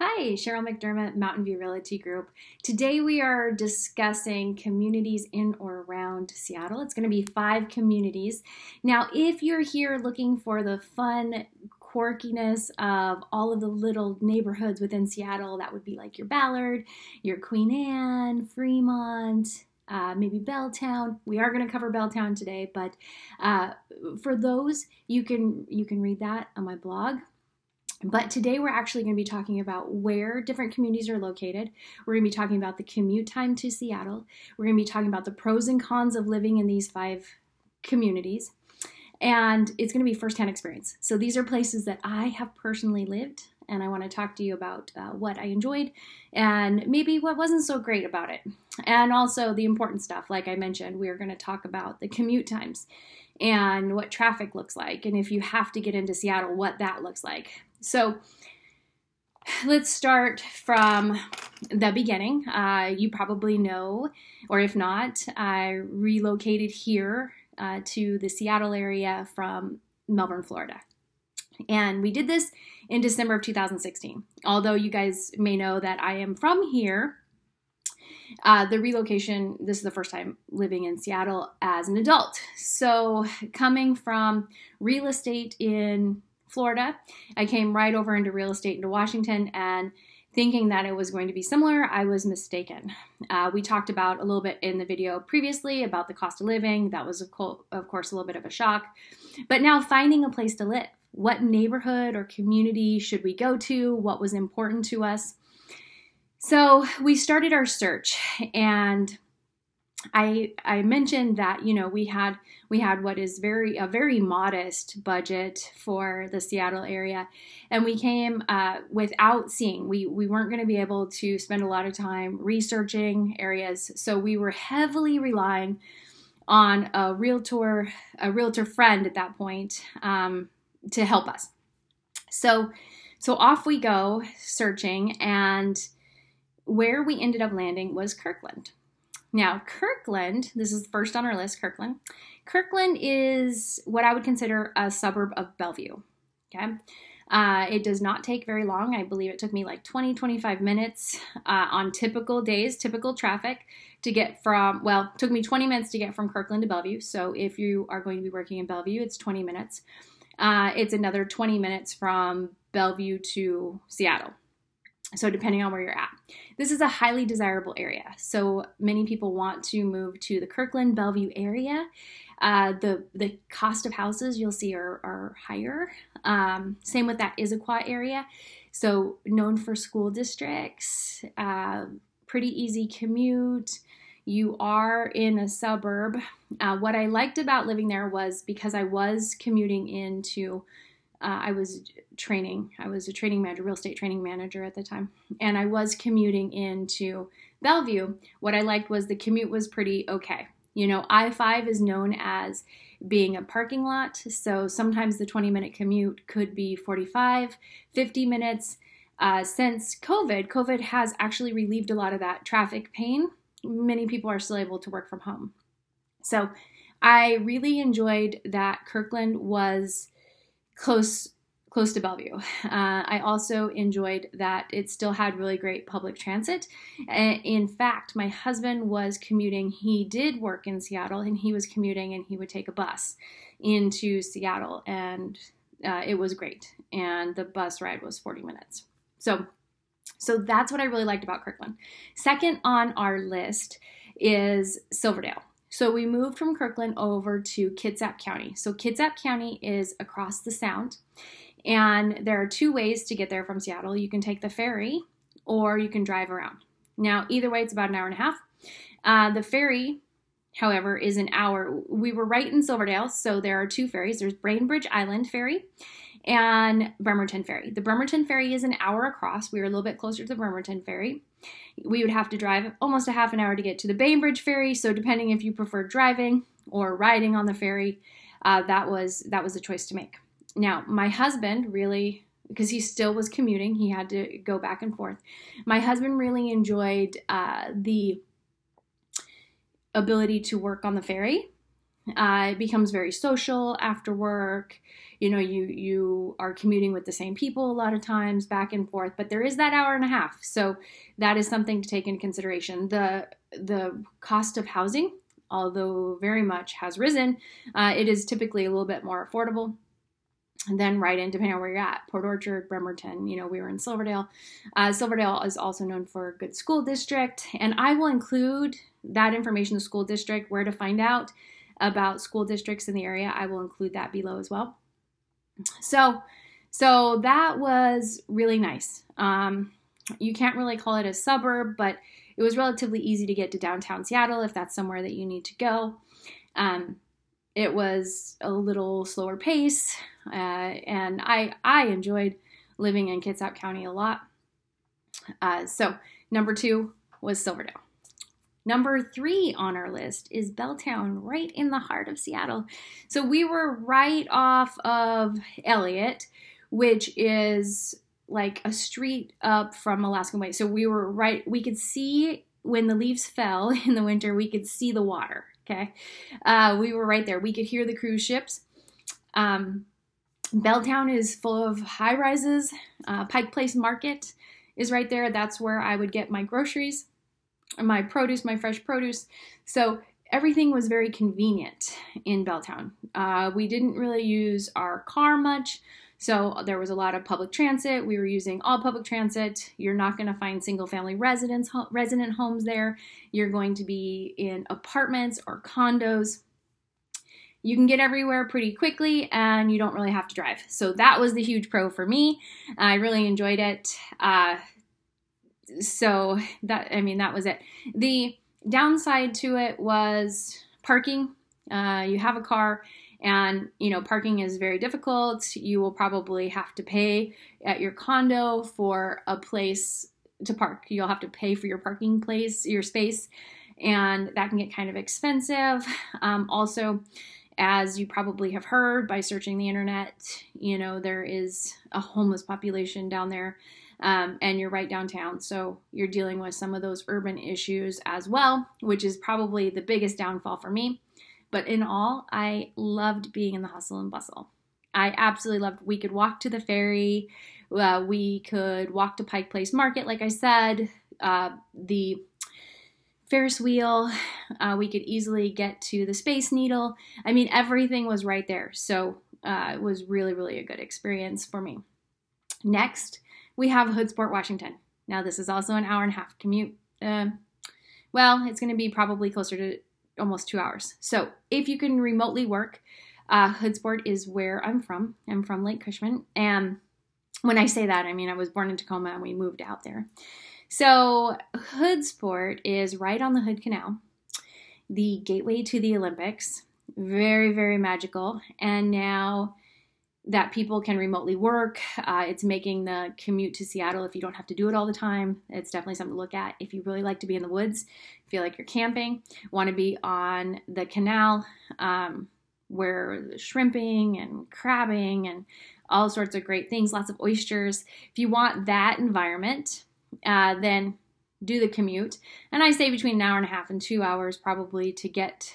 Hi, Cheryl McDermott, Mountain View Realty Group. Today we are discussing communities in or around Seattle. It's going to be 5 communities. Now, if you're here looking for the fun quirkiness of all of the little neighborhoods within Seattle, that would be like your Ballard, your Queen Anne, Fremont, maybe Belltown. We are going to cover Belltown today, but for those, you can read that on my blog. But today we're actually going to be talking about where different communities are located. We're going to be talking about the commute time to Seattle. We're going to be talking about the pros and cons of living in these 5 communities. And it's going to be firsthand experience. So these are places that I have personally lived, and I want to talk to you about what I enjoyed and maybe what wasn't so great about it. And also the important stuff, like I mentioned, we're going to talk about the commute times and what traffic looks like, and if you have to get into Seattle, what that looks like. So let's start from the beginning. You probably know, or if not, I relocated here to the Seattle area from Melbourne, Florida. And we did this in December of 2016. Although you guys may know that I am from here, the relocation, this is the first time living in Seattle as an adult. So coming from real estate in Florida, I came right over into real estate into Washington, and thinking that it was going to be similar, I was mistaken. We talked about a little bit in the video previously about the cost of living. That was, of course, a little bit of a shock. But now finding a place to live. What neighborhood or community should we go to? What was important to us? So we started our search, and I mentioned that, you know, we had what is a very modest budget for the Seattle area, and we came without seeing. We weren't going to be able to spend a lot of time researching areas, so we were heavily relying on a realtor friend at that point to help us. So off we go searching, and where we ended up landing was Kirkland. Now, Kirkland, this is first on our list, Kirkland. Kirkland is what I would consider a suburb of Bellevue, okay? It does not take very long. I believe it took me like 20-25 minutes on typical days, typical traffic, to get from, well, it took me 20 minutes to get from Kirkland to Bellevue. So if you are going to be working in Bellevue, it's 20 minutes. It's another 20 minutes from Bellevue to Seattle. So depending on where you're at. This is a highly desirable area. So many people want to move to the Kirkland, Bellevue area. The cost of houses you'll see are higher. Same with that Issaquah area. So known for school districts, pretty easy commute. You are in a suburb. What I liked about living there was because I was commuting into I was training. I was a training manager, real estate training manager at the time, and I was commuting into Bellevue. What I liked was the commute was pretty okay. You know, I-5 is known as being a parking lot, so sometimes the 20-minute commute could be 45, 50 minutes. Since COVID has actually relieved a lot of that traffic pain. Many people are still able to work from home. So I really enjoyed that Kirkland was close to Bellevue. I also enjoyed that it still had really great public transit. In fact, my husband was commuting. He did work in Seattle, and he was commuting, and he would take a bus into Seattle, and it was great. And the bus ride was 40 minutes. So that's what I really liked about Kirkland. Second on our list is Silverdale. So we moved from Kirkland over to Kitsap County. So Kitsap County is across the Sound, and there are 2 ways to get there from Seattle. You can take the ferry, or you can drive around. Now, either way, it's about an hour and a half. The ferry, however, is an hour. We were right in Silverdale, so there are 2 ferries. There's Bainbridge Island Ferry and Bremerton Ferry. The Bremerton Ferry is an hour across. We were a little bit closer to the Bremerton Ferry. We would have to drive almost a half an hour to get to the Bainbridge Ferry, so depending if you prefer driving or riding on the ferry, that was a choice to make. Now, my husband really, because he still was commuting, he had to go back and forth. My husband really enjoyed the ability to work on the ferry. It becomes very social after work. You know, you are commuting with the same people a lot of times, back and forth, but there is that hour and a half. So that is something to take into consideration. The cost of housing, although very much has risen, it is typically a little bit more affordable than right in, depending on where you're at, Port Orchard, Bremerton. You know, we were in Silverdale. Silverdale is also known for a good school district, and I will include that information, the school district, where to find out about school districts in the area. I will include that below as well. So that was really nice. You can't really call it a suburb, but it was relatively easy to get to downtown Seattle if that's somewhere that you need to go. It was a little slower pace, and I enjoyed living in Kitsap County a lot. So number 2 was Silverdale. Number 3 on our list is Belltown, right in the heart of Seattle. So we were right off of Elliott, which is like a street up from Alaskan Way. So we were right, we could see when the leaves fell in the winter, we could see the water, okay? We were right there. We could hear the cruise ships. Belltown is full of high rises. Pike Place Market is right there. That's where I would get my groceries, my produce, my fresh produce. So everything was very convenient in Belltown. We didn't really use our car much, so there was a lot of public transit. We were using all public transit. You're not going to find single-family resident homes there. You're going to be in apartments or condos. You can get everywhere pretty quickly, and you don't really have to drive. So that was the huge pro for me. I really enjoyed it. So that was it. The downside to it was parking. You have a car and, you know, parking is very difficult. You will probably have to pay at your condo for a place to park. You'll have to pay for your parking place, your space, and that can get kind of expensive. Also, as you probably have heard by searching the internet, you know, there is a homeless population down there. And you're right downtown, so you're dealing with some of those urban issues as well, which is probably the biggest downfall for me. But in all, I loved being in the hustle and bustle. I absolutely loved. We could walk to the ferry. We could walk to Pike Place Market, like I said. The Ferris wheel. We could easily get to the Space Needle. I mean, everything was right there. So it was really, really a good experience for me. Next, we have Hoodsport, Washington. Now, this is also an hour and a half commute. Well, it's going to be probably closer to almost 2 hours. So if you can remotely work, Hoodsport is where I'm from. I'm from Lake Cushman. And when I say that, I mean I was born in Tacoma and we moved out there. So Hoodsport is right on the Hood Canal, the gateway to the Olympics. Very, very magical. And now that people can remotely work. It's making the commute to Seattle, if you don't have to do it all the time, it's definitely something to look at. If you really like to be in the woods, feel like you're camping, want to be on the canal where the shrimping and crabbing and all sorts of great things, lots of oysters. If you want that environment, then do the commute. And I say between an hour and a half and 2 hours probably to get,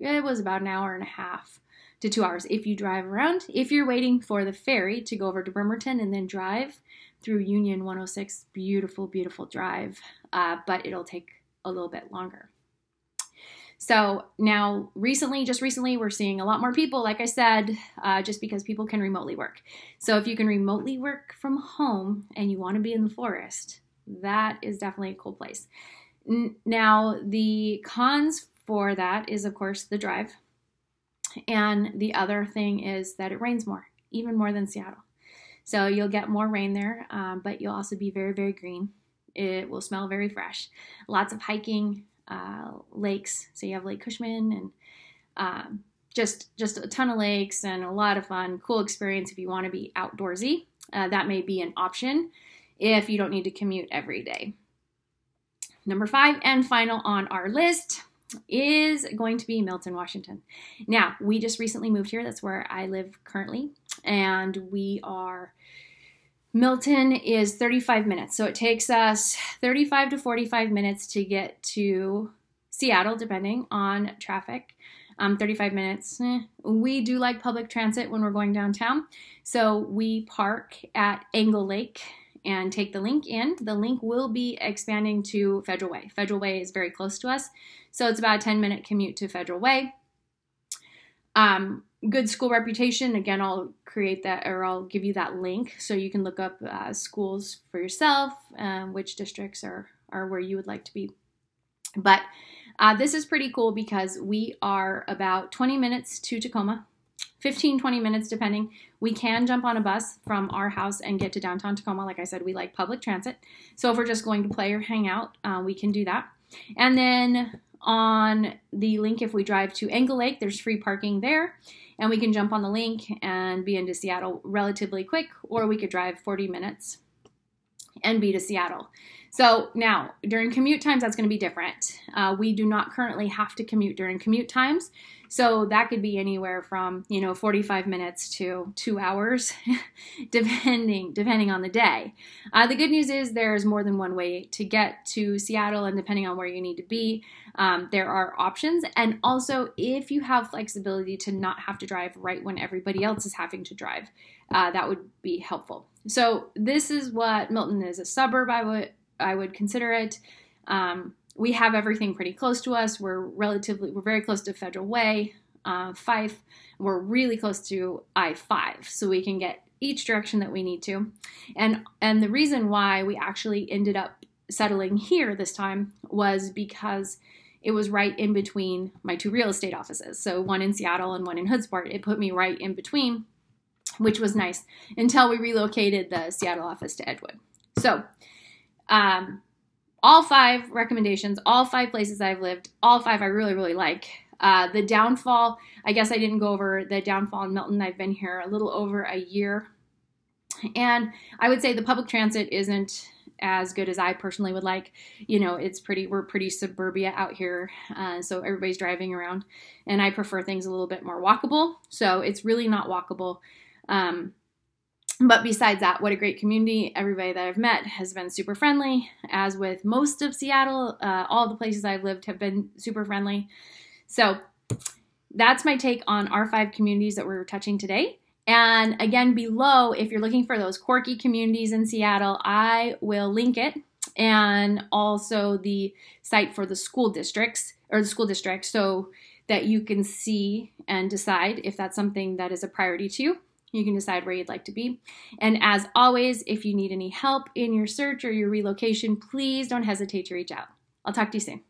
it was about an hour and a half to 2 hours if you drive around. If you're waiting for the ferry to go over to Bremerton and then drive through Union 106, beautiful, beautiful drive, but it'll take a little bit longer. So now just recently, we're seeing a lot more people, like I said, just because people can remotely work. So if you can remotely work from home and you want to be in the forest, that is definitely a cool place. Now, the cons for that is, of course, the drive. And the other thing is that it rains more, even more than Seattle. So you'll get more rain there, but you'll also be very, very green. It will smell very fresh. Lots of hiking, lakes. So you have Lake Cushman and just a ton of lakes and a lot of fun, cool experience if you want to be outdoorsy. That may be an option if you don't need to commute every day. Number 5 and final on our list is going to be Milton, Washington. Now, we just recently moved here. That's where I live currently. And Milton is 35 minutes. So it takes us 35 to 45 minutes to get to Seattle, depending on traffic. 35 minutes. We do like public transit when we're going downtown. So we park at Angle Lake and take the link in. The link will be expanding to Federal Way. Federal Way is very close to us. So it's about a 10-minute commute to Federal Way. Good school reputation. Again, I'll create that, or I'll give you that link so you can look up schools for yourself, which districts are where you would like to be. But this is pretty cool because we are about 20 minutes to Tacoma, 15, 20 minutes depending. We can jump on a bus from our house and get to downtown Tacoma. Like I said, we like public transit. So if we're just going to play or hang out, we can do that. And then on the link, if we drive to Angle Lake, there's free parking there. And we can jump on the link and be into Seattle relatively quick, or we could drive 40 minutes and be to Seattle. So now, during commute times, that's going to be different. We do not currently have to commute during commute times. So that could be anywhere from, 45 minutes to 2 hours, depending on the day. The good news is there's more than one way to get to Seattle, and depending on where you need to be, there are options. And also, if you have flexibility to not have to drive right when everybody else is having to drive, that would be helpful. So this is what Milton is, a suburb, I would consider it. We have everything pretty close to us. We're very close to Federal Way, Fife. We're really close to I-5, so we can get each direction that we need to. And the reason why we actually ended up settling here this time was because it was right in between my two real estate offices. So one in Seattle and one in Hoodsport. It put me right in between, which was nice, until we relocated the Seattle office to Edgewood. So all five recommendations, all five places I've lived, all five I really, really like. The downfall, I guess I didn't go over the downfall in Milton. I've been here a little over a year. And I would say the public transit isn't as good as I personally would like. We're pretty suburbia out here. So everybody's driving around, and I prefer things a little bit more walkable. So it's really not walkable. But besides that, what a great community. Everybody that I've met has been super friendly. As with most of Seattle, all the places I've lived have been super friendly. So that's my take on our five communities that we're touching today. And again, below, if you're looking for those quirky communities in Seattle, I will link it, and also the site for the school district, so that you can see and decide if that's something that is a priority to you. You can decide where you'd like to be. And as always, if you need any help in your search or your relocation, please don't hesitate to reach out. I'll talk to you soon.